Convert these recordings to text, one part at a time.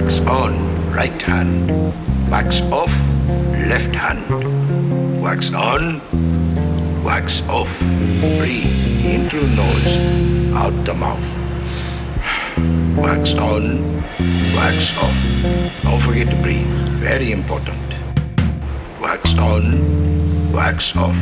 wax on, right hand, wax off, left hand, wax on, wax off, breathe in through nose, out the mouth, wax on, wax off, don't forget to breathe, very important, wax on, wax off,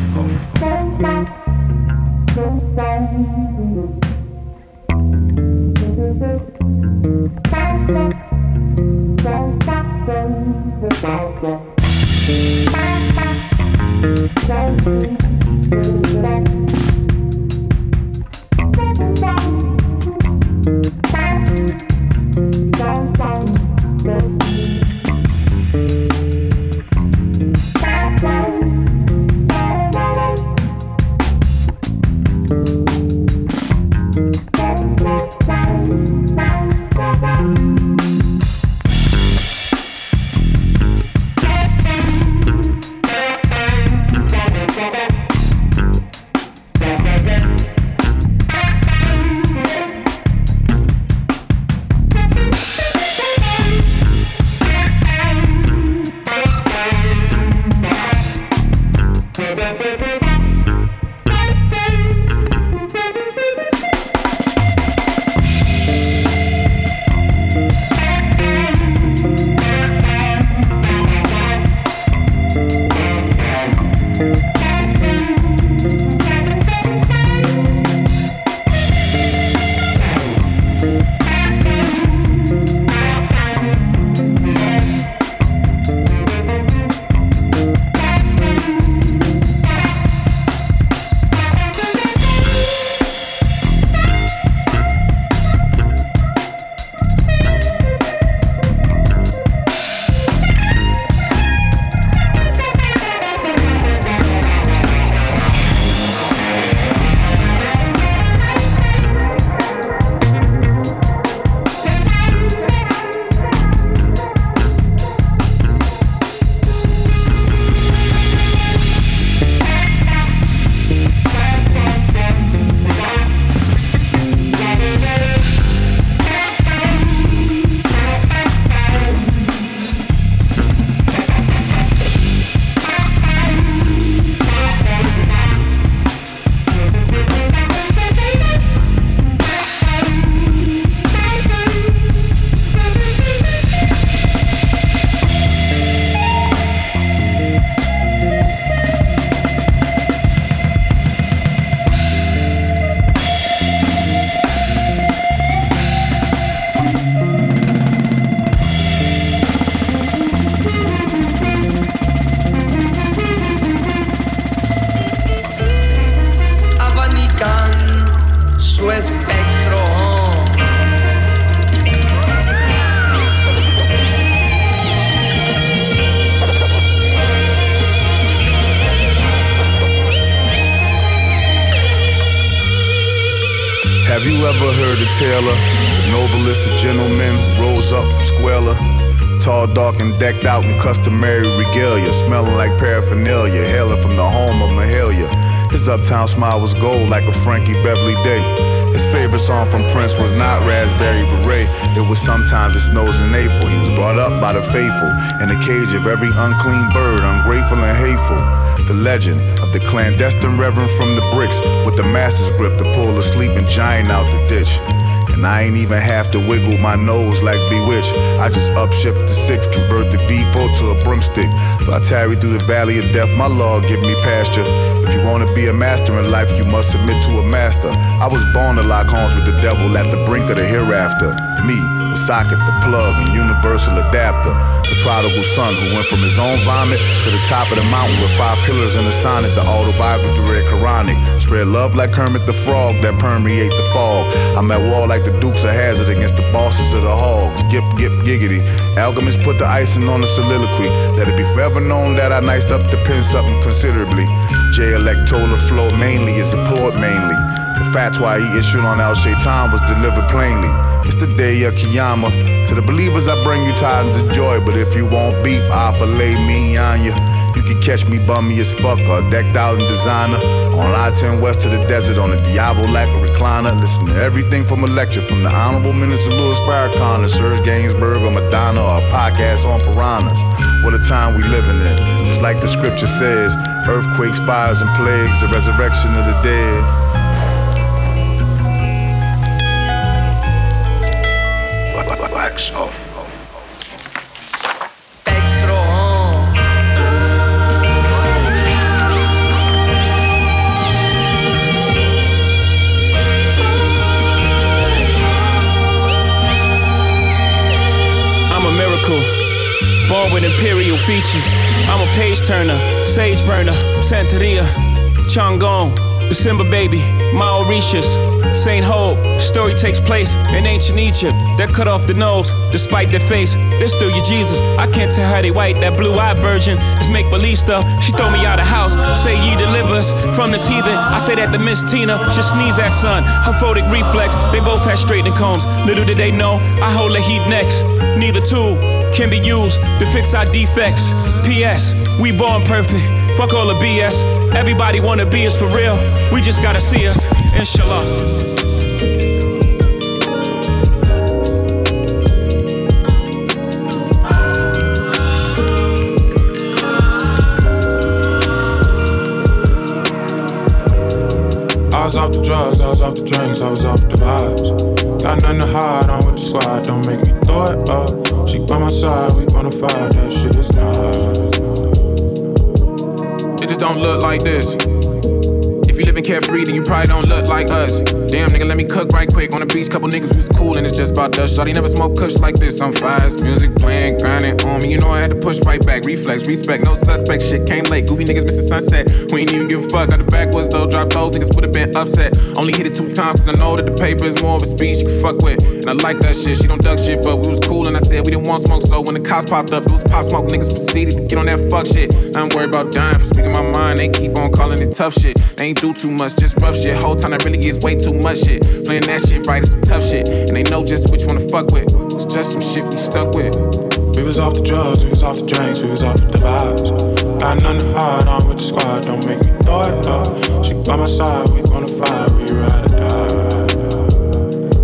decked out in customary regalia, smelling like paraphernalia, hailing from the home of Mahalia. His uptown smile was gold like a Frankie Beverly Day. His favorite song from Prince was not Raspberry Beret. It was Sometimes It Snows in April. He was brought up by the faithful in the cage of every unclean bird, ungrateful and hateful. The legend of the clandestine reverend from the bricks, with the master's grip to pull a sleeping giant out the ditch. And I ain't even have to wiggle my nose like Bewitched. I just upshift to 6, convert the V4 to a broomstick. But I tarry through the valley of death, my Lord give me pasture. If you wanna be a master in life, you must submit to a master. I was born to lock horns with the devil at the brink of the hereafter. Me, the socket, the plug, and universal adapter. The prodigal son who went from his own vomit to the top of the mountain with 5 pillars and a sonnet. The autobiography read Quranic. Spread love like Kermit the Frog that permeate the fog. I'm at war like the Dukes of Hazzard against the bosses of the hogs. Gip, gip, giggity. Alchemists put the icing on the soliloquy. Let it be forever known that I niced up the pen something considerably. J. Electola flow mainly is a poet mainly. The fatwa he issued on Al Shaitan was delivered plainly. It's the day of Qiyamah. To the believers I bring you tidings of joy, but if you want beef, I'll fillet me on ya. You can catch me bummy as fuck or decked out in designer. On I-10 West to the desert on a Diablo lacquer recliner. Listen to everything from a lecture from the Honorable Minister Louis Farrakhan to Serge Gainsbourg or Madonna or a podcast on piranhas. What a time we living in. Just like the scripture says, earthquakes, fires, and plagues, the resurrection of the dead. So born with imperial features, I'm a page turner, sage burner, Santeria, Chang'an, December baby, Mauritius, St. Hope. Story takes place in ancient Egypt. They're cut off the nose, despite their face, they're still your Jesus. I can't tell how they white, that blue-eyed virgin is make-believe stuff. She throw me out of house, say ye deliver us from this heathen. I say that to Miss Tina, she sneeze at son. Her photic reflex, they both had straightening combs. Little did they know, I hold the heat next. Neither tool can be used to fix our defects. P.S. We born perfect, fuck all the BS. Everybody wanna be us for real, we just gotta see us. Inshallah. I was off the drugs, I was off the drinks, I was off the vibes. Got nothing to hide, I'm with the squad, don't make me throw it up. She by my side, we bonafide, that shit is nice. It just don't look like this. If you living carefree, then you probably don't look like us. Damn, nigga, let me cook right quick. On the beach, couple niggas, we was cool, and it's just about dust. Shawty never smoked kush like this. I'm fast, music playing, grinding on me. You know I had to push right back. Reflex, respect, no suspect. Shit came late. Goofy niggas missing sunset. We ain't even give a fuck. Got the backwards, though. Drop those niggas would've been upset. Only hit it 2 times, cause I know that the paper is more of a speed she can fuck with. And I like that shit. She don't duck shit, but we was cool, and I said we didn't want smoke. So when the cops popped up, it was pop smoke. Niggas proceeded to get on that fuck shit. I ain't worried about dying for speaking my mind. They keep on calling it tough shit. They ain't do too much, just rough shit. Whole time that really is way too much shit. Playing that shit right is some tough shit. And they know just which one to fuck with. It's just some shit we stuck with. We was off the drugs, we was off the drinks, we was off the vibes. Got nothing to hide, I'm with the squad, don't make me throw it up. She by my side, we gonna fight, we ride or die.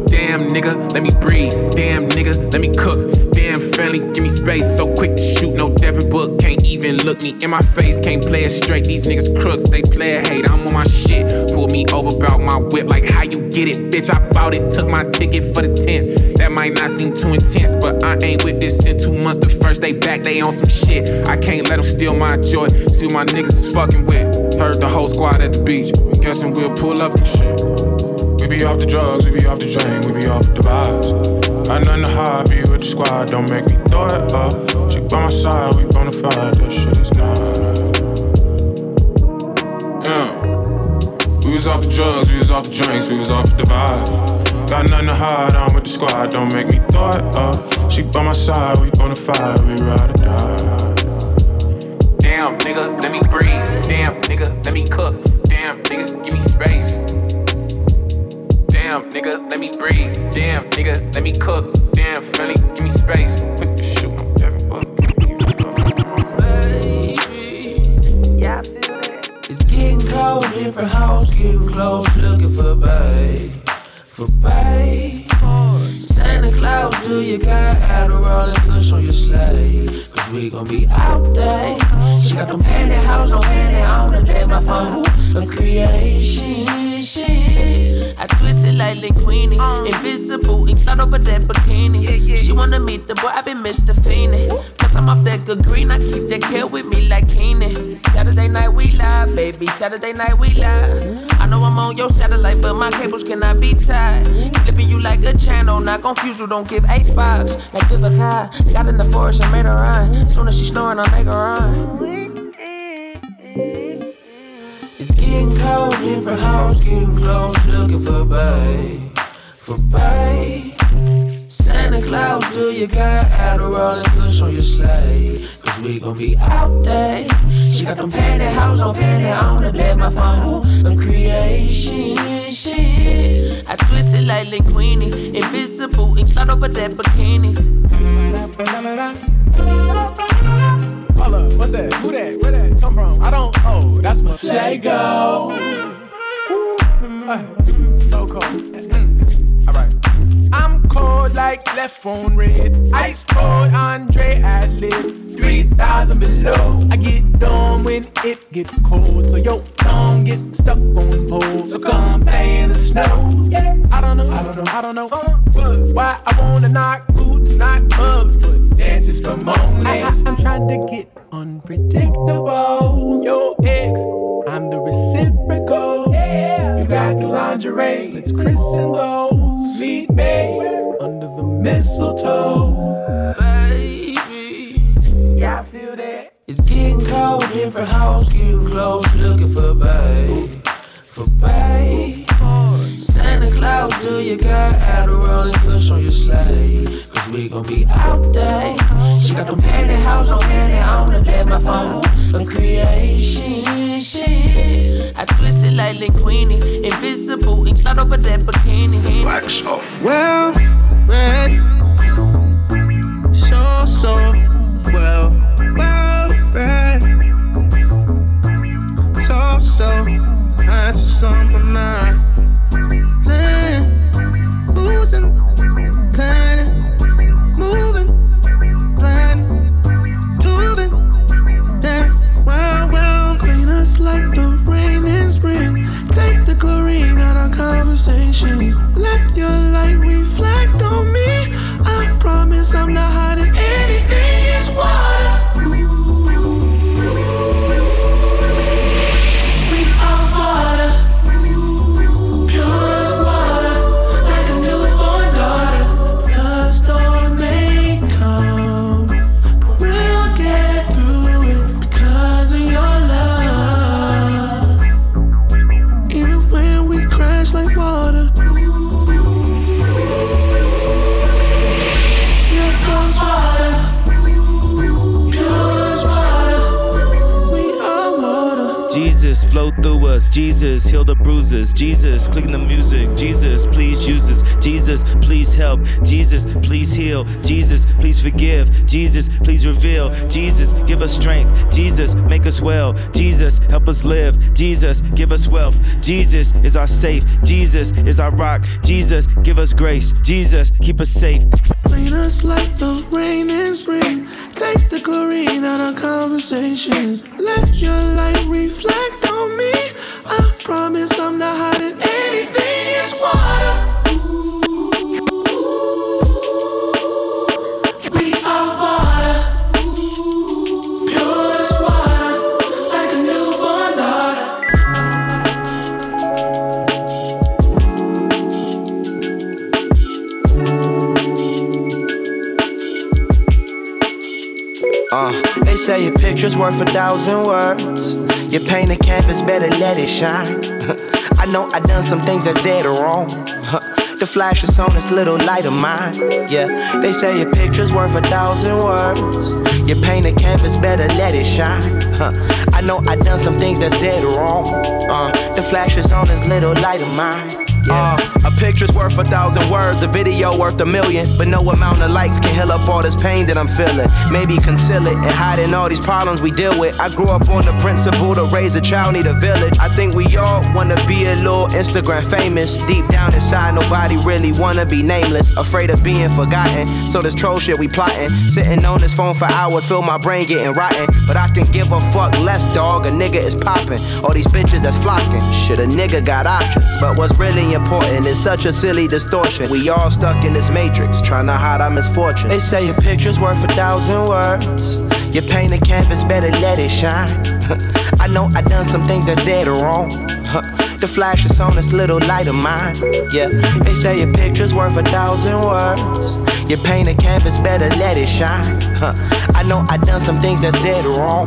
Damn nigga, let me breathe. Damn nigga, let me cook. Damn friendly, give me space. So quick to shoot, no Devin Book. Can't even look me in my face. Can't play it straight, these niggas crooks. They play it hate, I'm on my shit. Pull me over, bout my whip. Like how you get it, bitch, I bought it. Took my ticket for the tents. That might not seem too intense, but I ain't with this in 2 months. The first day back, they on some shit. I can't let them steal my joy. See what my niggas is fucking with. Heard the whole squad at the beach. Guessing we'll pull up and shit. We be off the drugs, we be off the drain, we be off the vibes. Got nothing to hide, be with the squad, don't make me throw it up. She by my side, we bonafide, this shit is nice. Yeah. We was off the drugs, we was off the drinks, we was off the vibe. Got nothing to hide, I'm with the squad, don't make me throw it up. She by my side, we bonafide, we ride or die. Damn nigga, let me breathe. Damn nigga, let me cook. Damn nigga, give me space. Damn, nigga, let me breathe. Damn, nigga, let me cook. Damn, friendly, give me space. Put the shoot on Devin Book. Yeah, I feel it. It's getting cold, different house, getting close, looking for bae. For bae. Santa Claus, do you got Adderall and Kush on your sleigh? Cause we gon' be out there. She got them pantyhose, no panty on the day my phone. The creation. I twist it like Lil Queenie. Invisible inks out over that bikini. Yeah. She wanna meet the boy, I been Mr. Feeny. Cause I'm off that good green, I keep that kid with me like Keenan. Saturday night we live, baby, Saturday night we live. I know I'm on your satellite, but my cables cannot be tied. Flipping you like a channel, not confuse you, don't give 8 5s. Like Vivica High, got in the forest and made her run. Soon as she snoring, I make her run. It's getting cold, different house, getting close, looking for bae, for bae. Santa Claus, do you got Adderall and Kush on your sleigh? Cause we gon' be out there. She got them pantyhose, no panty on the day my phone. The creation, shit. I twist it like Lil Queenie, invisible, ink slide over that bikini. Hold up, what's that? Who that? Where that come from? I don't. Oh, that's my Sago. So cold. All right. I'm cold like left phone red. Ice cold, Andre Adlib. 3,000 below. I get dumb when it gets cold, so your tongue gets stuck on poles. So come play in the snow. Yeah, I don't know. Why I wanna knock boots, not clubs, but dances for moments. I'm trying to get unpredictable. Your ex, I'm the reciprocal. Yeah. You got the lingerie, let's christen those. Meet me under the mistletoe. Baby, yeah, I feel that. It's getting cold, different house, getting close, looking for babe, for babe. Santa Claus, do you got Adderall and Kush on your sleigh? Cause we gon' be out there. She got them pantyhose on, panty on, that my phone, a creation, shit. I twist it like linguini, invisible ink slide over that bikini. Wax off. Well, red, so, well, red, so, that's what's on my mind. Boozing, planning, moving, planning, tubing, that wow, clean us like the rain in spring. Take the chlorine out of conversation. Let your light reflect on me. I promise I'm not hiding anything. It's water. Flow through us, Jesus, heal the bruises, Jesus, clicking the music, Jesus, please use us, Jesus, please help, Jesus, please heal, Jesus, please forgive, Jesus, please reveal, Jesus, give us strength, Jesus, make us well, Jesus, help us live, Jesus, give us wealth, Jesus is our safe, Jesus is our rock, Jesus, give us grace, Jesus, keep us safe. Clean us like the rain in spring. Take the chlorine out of conversation. Let your light reflect on me. I promise I'm not hiding anything. It's water. They say your picture's worth 1,000 words. You paint a canvas, better let it shine. I know I done some things that's dead or wrong. The flash is on this little light of mine. Yeah, they say your picture's worth 1,000 words. You paint a canvas, better let it shine. I know I done some things that's dead or wrong. The flash is on this little light of mine. Yeah. A picture's worth 1,000 words, a video worth 1,000,000. But no amount of likes can heal up all this pain that I'm feeling. Maybe conceal it and hiding all these problems we deal with. I grew up on the principle to raise a child need a village. I think we all wanna be a little Instagram famous. Deep down inside, nobody really wanna be nameless. Afraid of being forgotten, so this troll shit we plotting. Sitting on this phone for hours, feel my brain getting rotten. But I can give a fuck less, dog. A nigga is popping. All these bitches that's flocking. Shit, a nigga got options, but what's really important. It's such a silly distortion. We all stuck in this matrix, trying to hide our misfortune. They say your picture's worth 1,000 words. You paint a canvas, better let it shine. I know I done some things that's dead or wrong. The flash is on this little light of mine. Yeah, they say your picture's worth 1,000 words. You paint a canvas, better let it shine. I know I done some things that's dead or wrong.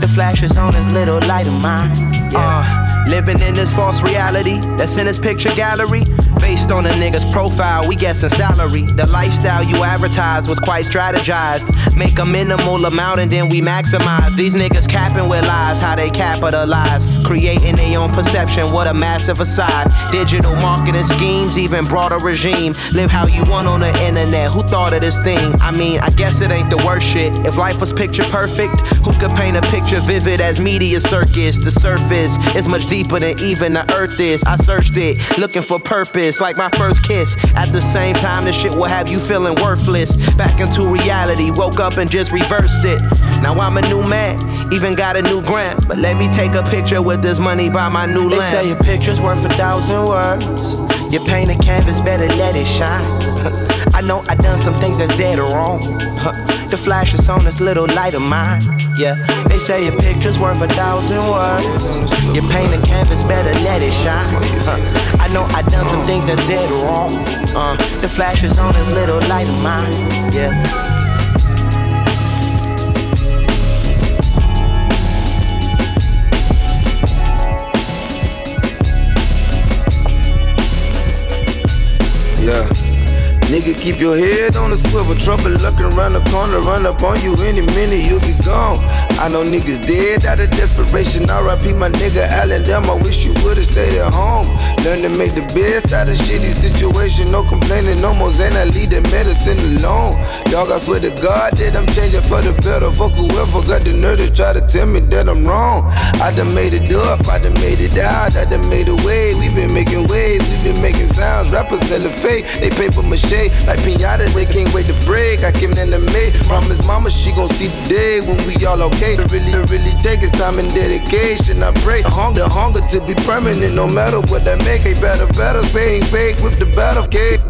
The flash is on this little light of mine. Yeah. Living in this false reality that's in this picture gallery. Based on a nigga's profile, we guessing salary. The lifestyle you advertised was quite strategized. Make a minimal amount and then we maximize. These niggas capping with lies, how they capitalize. Creating their own perception, what a massive aside. Digital marketing schemes, even broader regime. Live how you want on the internet, who thought of this thing? I mean, I guess it ain't the worst shit. If life was picture perfect, who could paint a picture vivid as media circus? The surface is much deeper than even the earth is. I searched it, looking for purpose, like my first kiss. At the same time, this shit will have you feeling worthless. Back into reality, woke up and just reversed it. Now I'm a new man, even got a new grant. But let me take a picture with this money by my new lamp. They say your picture's worth 1,000 words. You paint a canvas, better let it shine. I know I done some things that's dead or wrong. The flash is on this little light of mine. Yeah, they say your picture's worth 1,000 words. You paint a canvas, better let it shine. I know I done some things that's dead or wrong. The flash is on this little light of mine. Yeah. Yeah. Nigga, keep your head on the swivel. Trouble looking around the corner. Run up on you any minute, you'll be gone. I know niggas dead out of desperation. R.I.P. my nigga Allen Dem. I wish you would've stayed at home. Learn to make the best out of shitty situation. No complaining, no more Xan. I leave the medicine alone. Dog, I swear to God that I'm changing for the better. Fuck whoever got the nerve to try to tell me that I'm wrong. I done made it up, I done made it out, I done made a way. We been making waves, we been making sounds. Rappers selling fake, they paper mache. Like piñata, they can't wait to break. I came in the maze. Promise mama she gon' see the day when we all okay. It really takes time and dedication. I pray the hunger to be permanent. No matter what I make. A better, Spain fake with the battle cake.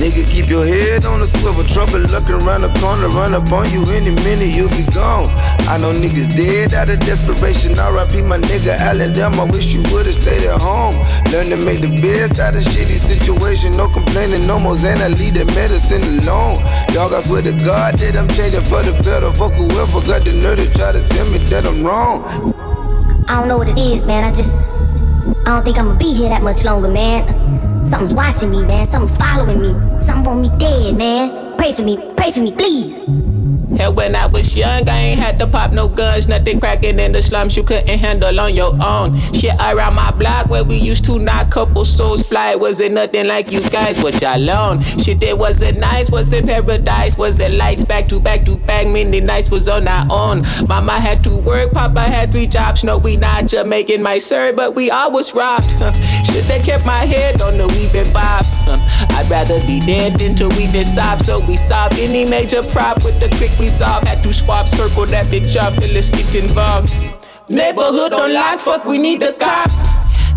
Nigga, keep your head on the swivel. Trouble looking around the corner. Run up on you any minute, you'll be gone. I know niggas dead out of desperation. R.I.P. my nigga Allen Dem. I wish you would've stayed at home. Learn to make the best out of shitty situation. No complaining, no more Xan. I leave the medicine alone. Dog, I swear to God that I'm changing for the better. Fuck whoever got the nerve to try to tell me that I'm wrong. I don't know what it is, man. I don't think I'ma be here that much longer, man. Something's watching me, man. Something's following me. Something want me dead, man. Pray for me, please. Hell, when I was young, I ain't had to pop no guns. Nothing cracking in the slums you couldn't handle on your own. Shit around my block where we used to knock couple souls fly. It wasn't nothing like you guys, what y'all on. Shit, that wasn't nice, wasn't paradise. Wasn't lights back to back to back. Many nights was on our own. Mama had to work, Papa had 3 jobs. No, we not Jamaican, my sir, but we always robbed. Shit, that kept my head on the weeping bob. I'd rather be dead than to weep and sob. So we solved any major prop with the quick. We solved, had to swap, circle that bitch up, and let's get involved. Neighborhood on lock, fuck, we need a cop.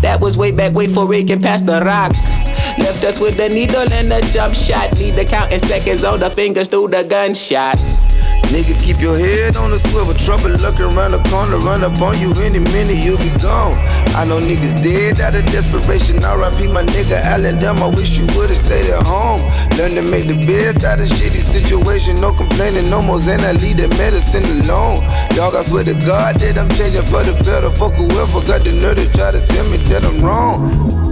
That was way back, wait for Rick and pass the rock. Left us with a needle and a jump shot. Need to count in seconds on the fingers through the gunshots. Nigga, keep your head on the swivel. Trouble looking around the corner. Run up on you any minute, you'll be gone. I know niggas dead out of desperation. R.I.P. my nigga Allen Dem. I wish you would've stayed at home. Learn to make the best out of shitty situation. No complaining, no more Xan. I leave the medicine alone. Dog, I swear to God that I'm changing for the better. Fuck whoever got the nerve to try to tell me that I'm wrong.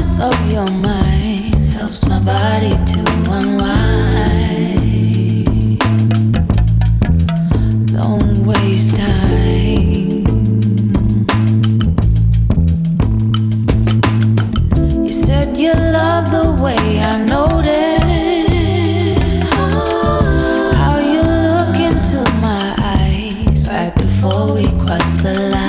noise of your mind helps my body to unwind. Don't waste time. You said you love the way I noticed how you look into my eyes right before we cross the line.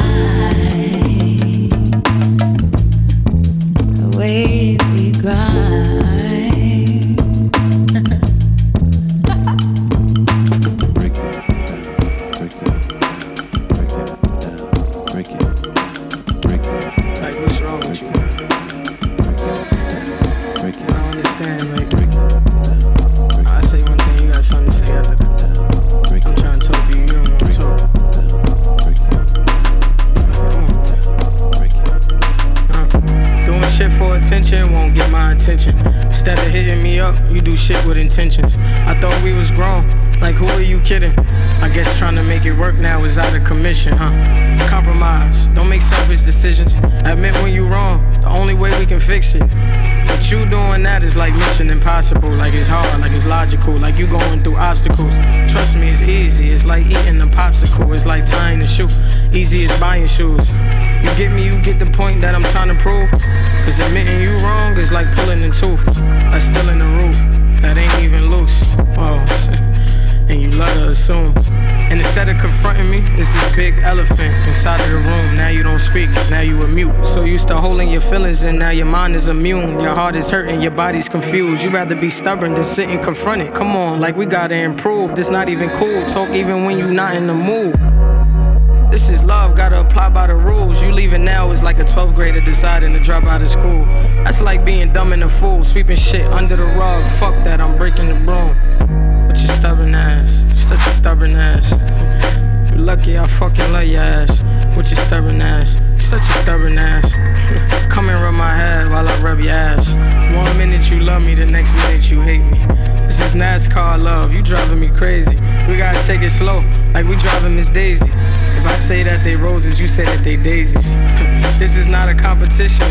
Instead of hitting me up, you do shit with intentions. I thought we was grown, like who are you kidding? I guess trying to make it work now is out of commission, huh? Compromise, don't make selfish decisions. Admit when you wrong, the only way we can fix it. But you doing that is like mission impossible. Like it's hard, like it's logical, like you going through obstacles. Trust me, it's easy, it's like eating a popsicle. It's like tying a shoe, easy as buying shoes. You get me, you get the point that I'm trying to prove. Cause admitting you wrong is like pulling a tooth. Like stealing the root that ain't even loose. Oh, and you love to assume. And instead of confronting me, it's this big elephant inside of the room. Now you don't speak, now you a mute. So used to holding your feelings and now your mind is immune. Your heart is hurting, your body's confused. You'd rather be stubborn than sit and confront it. Come on, like we gotta improve. This not even cool, talk even when you not in the mood. This is love, gotta apply by the rules. You leaving now is like a 12th grader deciding to drop out of school. That's like being dumb and a fool, sweeping shit under the rug. Fuck that, I'm breaking the broom. But you stubborn ass, you're such a stubborn ass. You're lucky I fucking love your ass. With your stubborn ass, you're such a stubborn ass. Come and rub my head while I rub your ass. 1 minute you love me, the next minute you hate me. This is NASCAR love, you driving me crazy. We gotta take it slow, like we driving Miss Daisy. If I say that they roses, you say that they daisies. This is not a competition,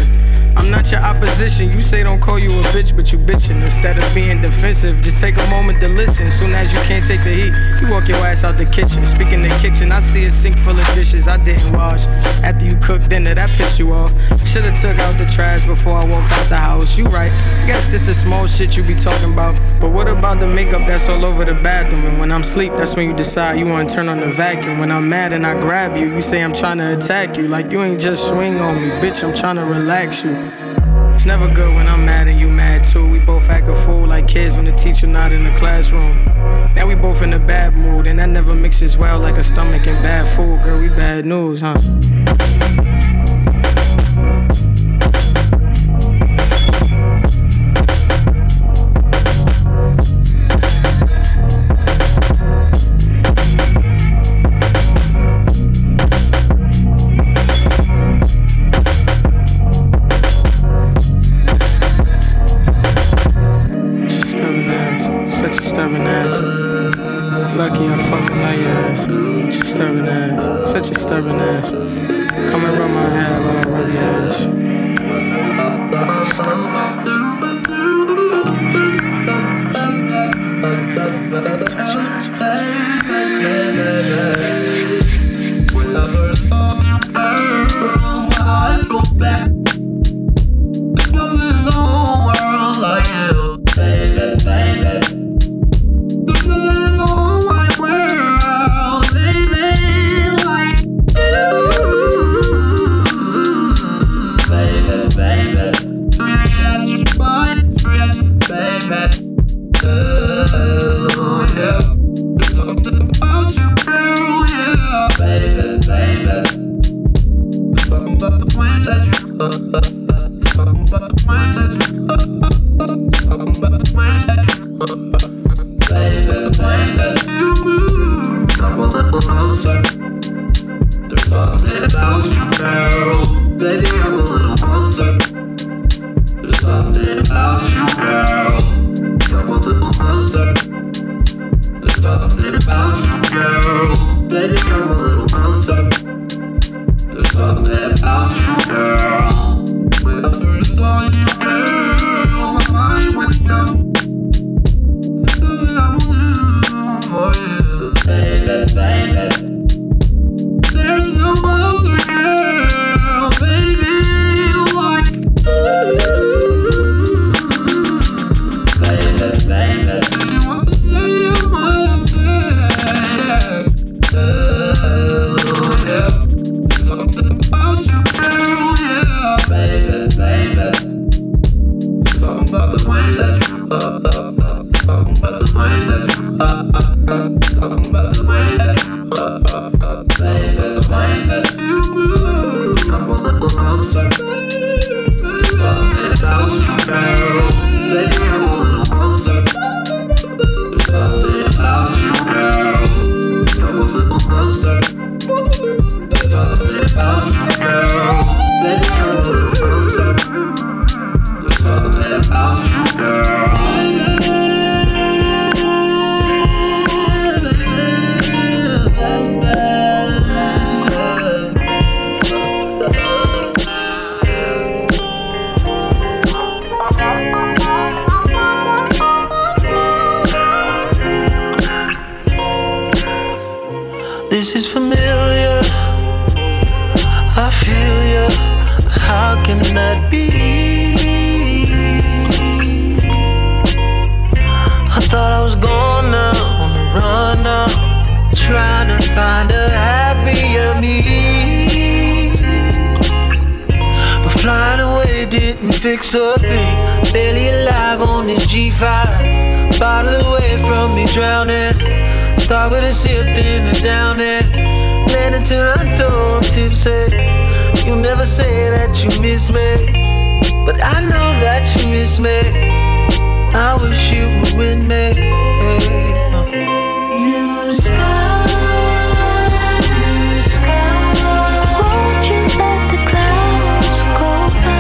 I'm not your opposition. You say don't call you a bitch, but you bitching. Instead of being defensive, just take a moment to listen. Soon as you can't take the heat, you walk your ass out the kitchen. Speaking of kitchen, I see a sink full of dishes I didn't wash. After you cooked dinner, that pissed you off. Should've took out the trash before I walked out the house. You right, I guess this the small shit you be talking about. But what about the makeup that's all over the bathroom? And when I'm asleep, that's when you decide you wanna turn on the vacuum. When I'm mad and I grab you, you say I'm trying to attack you. Like you ain't just swing on me, bitch, I'm trying to relax you. It's never good when I'm mad and you mad too. We both act a fool like kids when the teacher not in the classroom. Now we both in a bad mood and that never mixes well like a stomach and bad food. Girl, we bad news, huh? There's something about you, girl. When I first saw you. will not be. I thought I was gonna on the run now, trying to find a happier me, but flying away didn't fix a thing. Barely alive on this G5, bottle away from me drowning. Start with a sip, then a downing. Man in Toronto, I'm tipsy. You never say that you miss me, but I know that you miss me. I wish you would win me. Blue sky, blue sky, won't you let the clouds go by?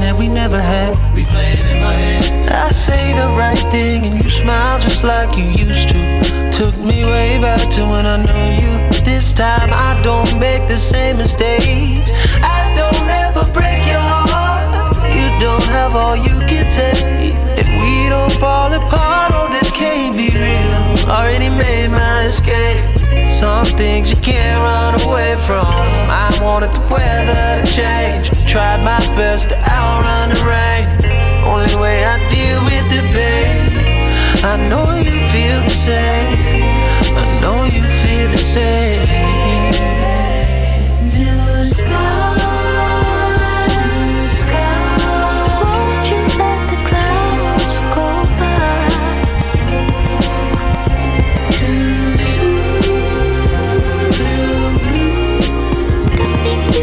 That we never had. We play it in my head. I say the right thing and you smile just like you used to. Took me way back to when I knew you. This time I don't make the same mistakes. I don't ever break your heart. You don't have all you can take. If we don't fall apart, oh, this can't be real. Already made my escape. Some things you can't run away from. I wanted the weather to change. Tried my best to outrun the rain. Only way I deal with the pain. I know you feel the same. I know you feel the same. Blue sky, blue sky, won't you let the clouds go by? Blue, blue, blue, don't make you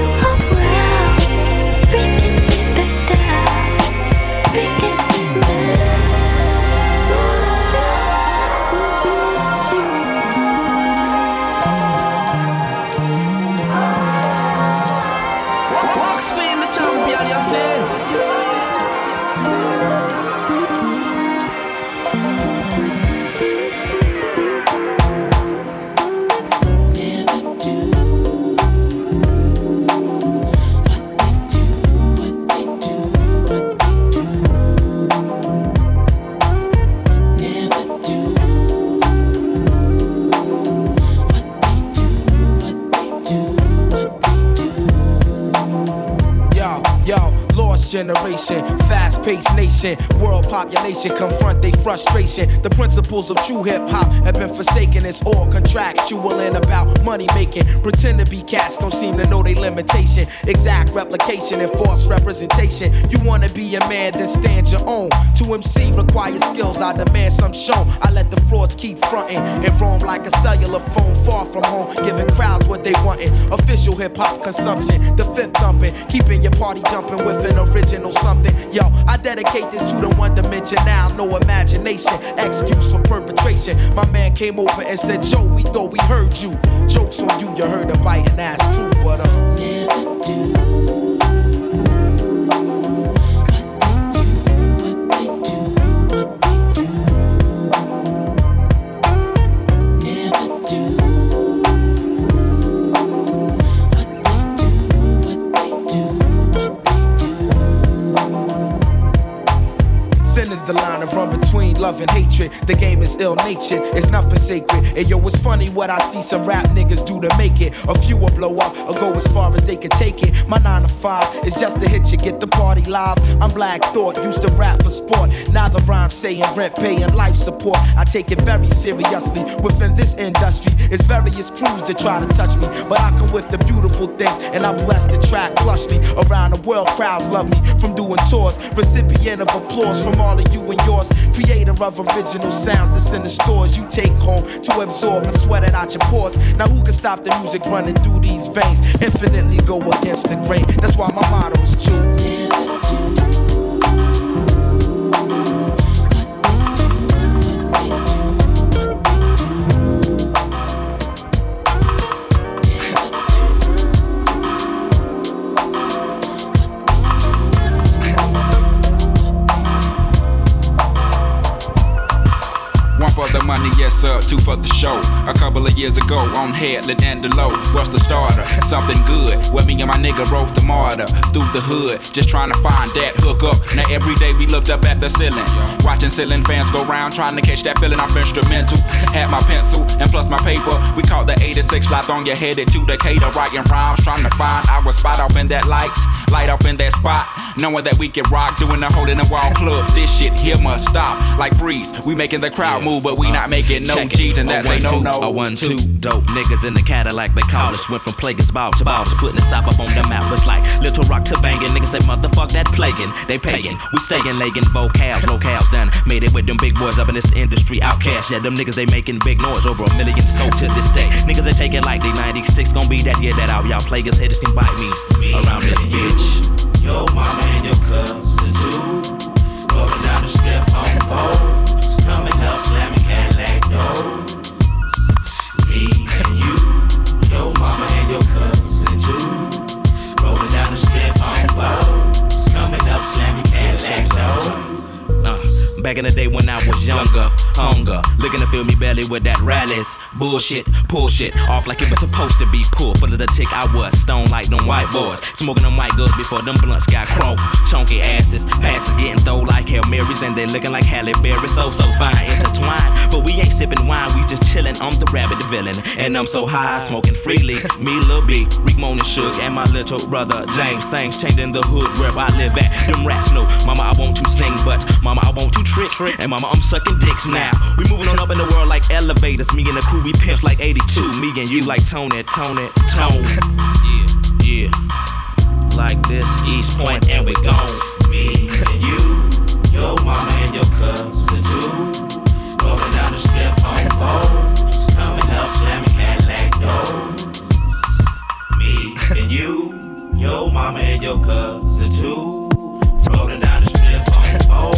generation, fast-paced nation, world population confront they frustration. The principles of true hip-hop have been forsaken. It's all contractual and about money-making. Pretend to be cats, don't seem to know they limitation. Exact replication and false representation. You wanna be a man, then stand your own. To MC requires skills, I demand some shown. I let the frauds keep fronting and roam like a cellular phone far from home, giving crowds what they wantin'. Official hip-hop consumption, the fifth thumping, keeping your party jumping with an original something. Yo, I dedicate this to the one dimension now, no imagination, excuse for perpetration. My man came over and said, Joe, we thought we heard you. Jokes on you, you heard a biting ass crew, but never do. The line of run between love and hatred. The game is ill-natured, it's nothing sacred. And yo, it's funny what I see some rap niggas do to make it. A few will blow up or go as far as they can take it. My 9 to 5 is just to hit you, get the party live. I'm Black Thought, used to rap for sport. Now the rhyme saying rent, pay, and life support. I take it very seriously within this industry. It's various crews that try to touch me, but I come with the beautiful things, and I bless the track lushly. Around the world, crowds love me from doing tours. Recipient of applause from all of you and yours, creator of original sounds that's in the stores you take home to absorb and sweat it out your pores. Now who can stop the music running through these veins? Infinitely go against the grain. That's why my motto is true. for the money, yes sir, two for the show. A couple of years ago, on Headland and the low. What's the starter? Something good. Where me and my nigga rode the martyr through the hood, just trying to find that hook up. Now every day we looked up at the ceiling, watching ceiling fans go round, trying to catch that feeling. I'm instrumental, had my pencil and plus my paper. We caught the 86 fly on your headed to Decatur, writing rhymes, trying to find our spot off in that light, light off in that spot, knowing that we can rock, doing the hole in the wall club. This shit here must stop, like freeze. We making the crowd move, but we not making no G's, and that's a no-no. A 1-2, dope niggas in the Cadillac, they call us. Went from plaguers ball to balls, putting us up on the map. It's like Little Rock to banging. Niggas say motherfuck that plaguing, they paying. We staying legging, vocals, locals done. Made it with them big boys up in this industry, outcast. Yeah, them niggas they making big noise, over 1 million sold to this day. Niggas they take it like they 96, gon' be that year that out. Y'all plaguers haters can bite me around this bitch. Your mama and your cousin too, rolling down the strip on boats, coming up slamming Cadillac doors. Me and you, your mama and your cousin too, rolling down the strip on boats, coming up slamming Cadillac doors. Back in the day when I was younger, hunger, looking to fill me belly with that rallies. Bullshit, pull shit off like it was supposed to be pulled. Full of the tick I was, stone like them white boys. Smoking them white girls before them blunts got crunk. Chunky asses, passes getting thrown like Hail Marys, and they looking like Halle Berry. So fine, intertwined, but we ain't sipping wine, we just chilling. I'm the rabbit, the villain, and I'm so high, smoking freely. Me, Lil B, Rick Moan and Shook, and my little brother James. Things changing the hood where I live at. Them rats know, mama, I want to sing, but mama, I want to trick. And mama, I'm sucking dicks now. We moving on up in the world like elevators. Me and the crew, we pimps like 82. Me and you like Tone. Yeah. Like this, East Point, and we gone. Me and you, your mama and your cousin too. Rolling down the strip on boats, coming up slamming Cadillac doors. Me and you, your mama and your cousin too. Rolling down the strip on boats.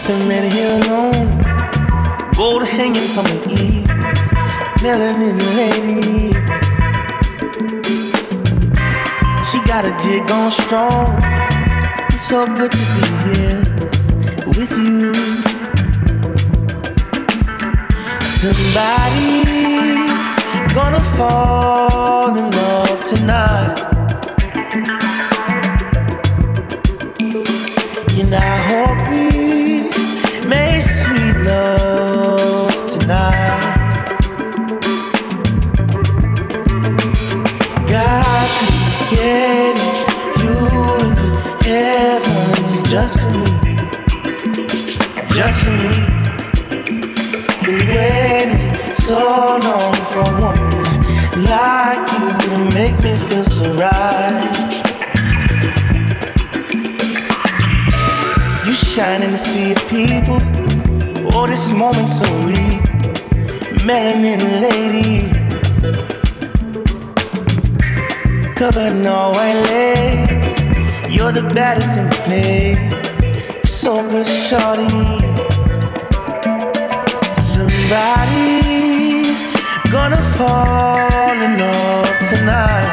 got the red hair alone, gold hanging from the ears, melanin lady. She got a jig on strong. It's so good to be here with you. Somebody's gonna fall in love tonight. And I hope we make sweet love tonight. God created you in the heavens just for me, just for me. Been waiting so long for a woman like you to make me feel so right. Shine in the sea of people. Oh, this moment's so real. Melanin lady, covered in all white lace. You're the baddest in the place. So good, shorty. Somebody's gonna fall in love tonight.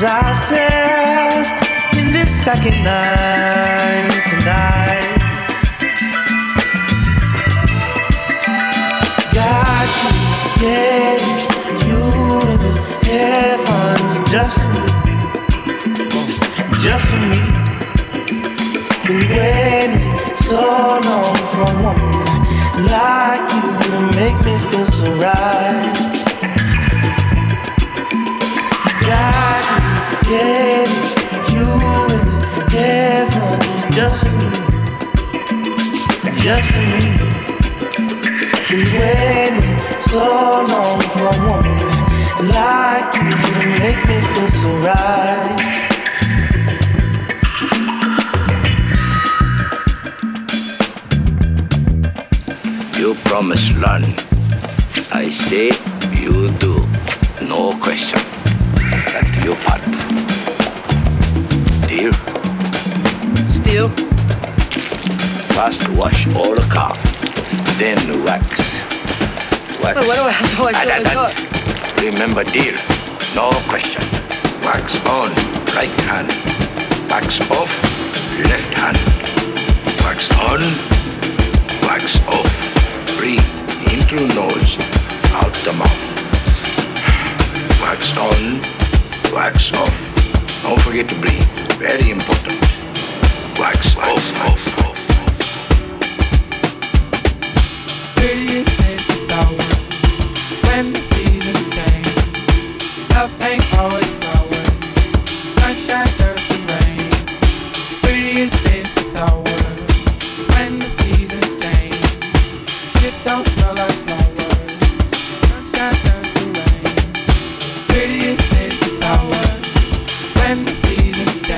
Ourselves in this second night tonight. God created you in the heavens just for me, just for me. Been waiting so long for a woman like you to make me feel so right. God created you in the heavens just for me, just for me. Been waiting so long for a woman like you to make me feel so right. You promise land, I say you do, no question. Your part, dear. Still, first wash all the car, then the wax. Wax. But what do I have to wash all the car? Remember, dear, no question. Wax on, right hand. Wax off, left hand. Wax on, wax off. Breathe in through nose, out the mouth. Wax on. Wax off. Don't forget to breathe. Very important. Wax off, off, off. Prettiest things to sour when the seasons change. Love ain't always sour. Sunshine turns to rain. Prettiest things to sour when the seasons change. Shit don't smell like flowers. Sunshine turns to rain. Prettiest things. When the season's down.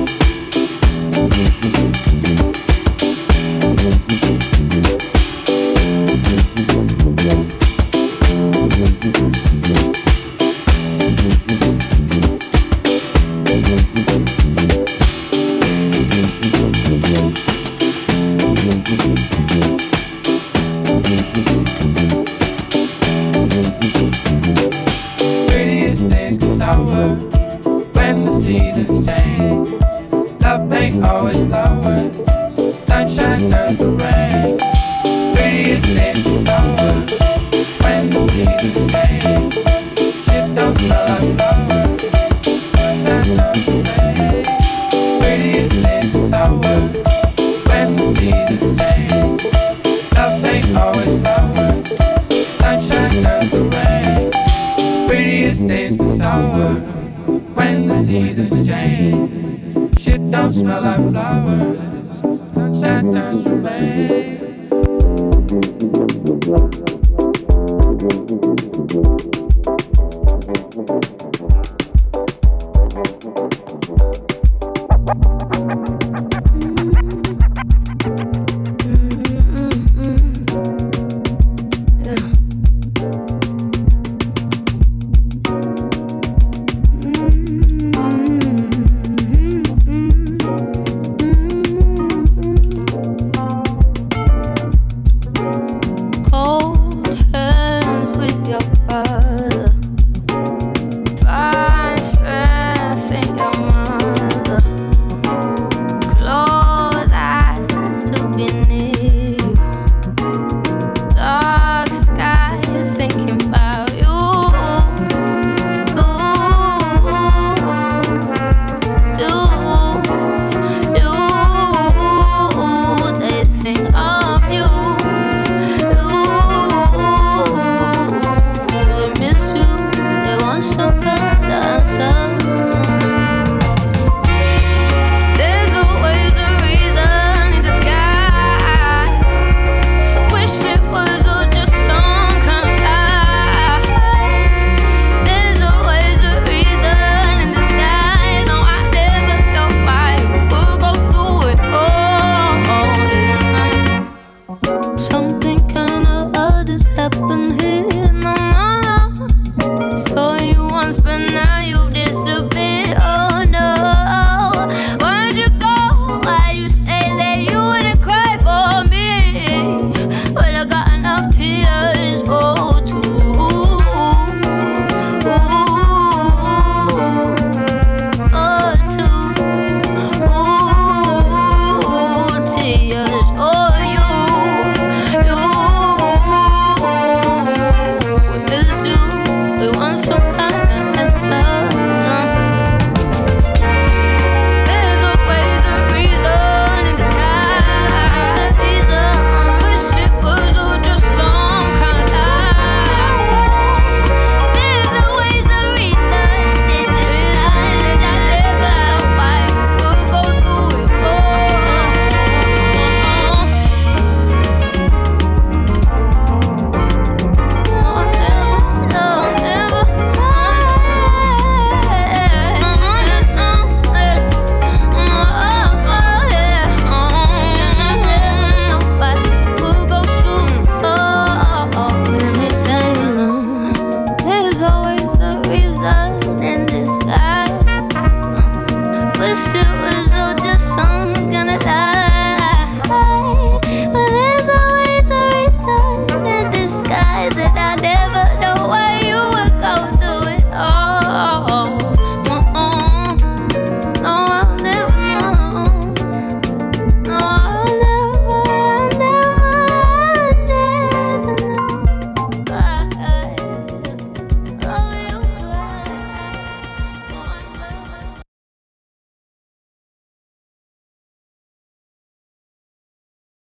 ain't always flowers. Sunshine turns to rain. Prettiest thing to summer. When the seasons change, shit don't smell like flowers. Sunshine turns to rain. Prettiest thing to summer. When the seasons change, love ain't always flowers. Sunshine turns to rain. Prettiest things to summer. When the seasons change, shit don't smell like flowers. Sunshine turns to rain.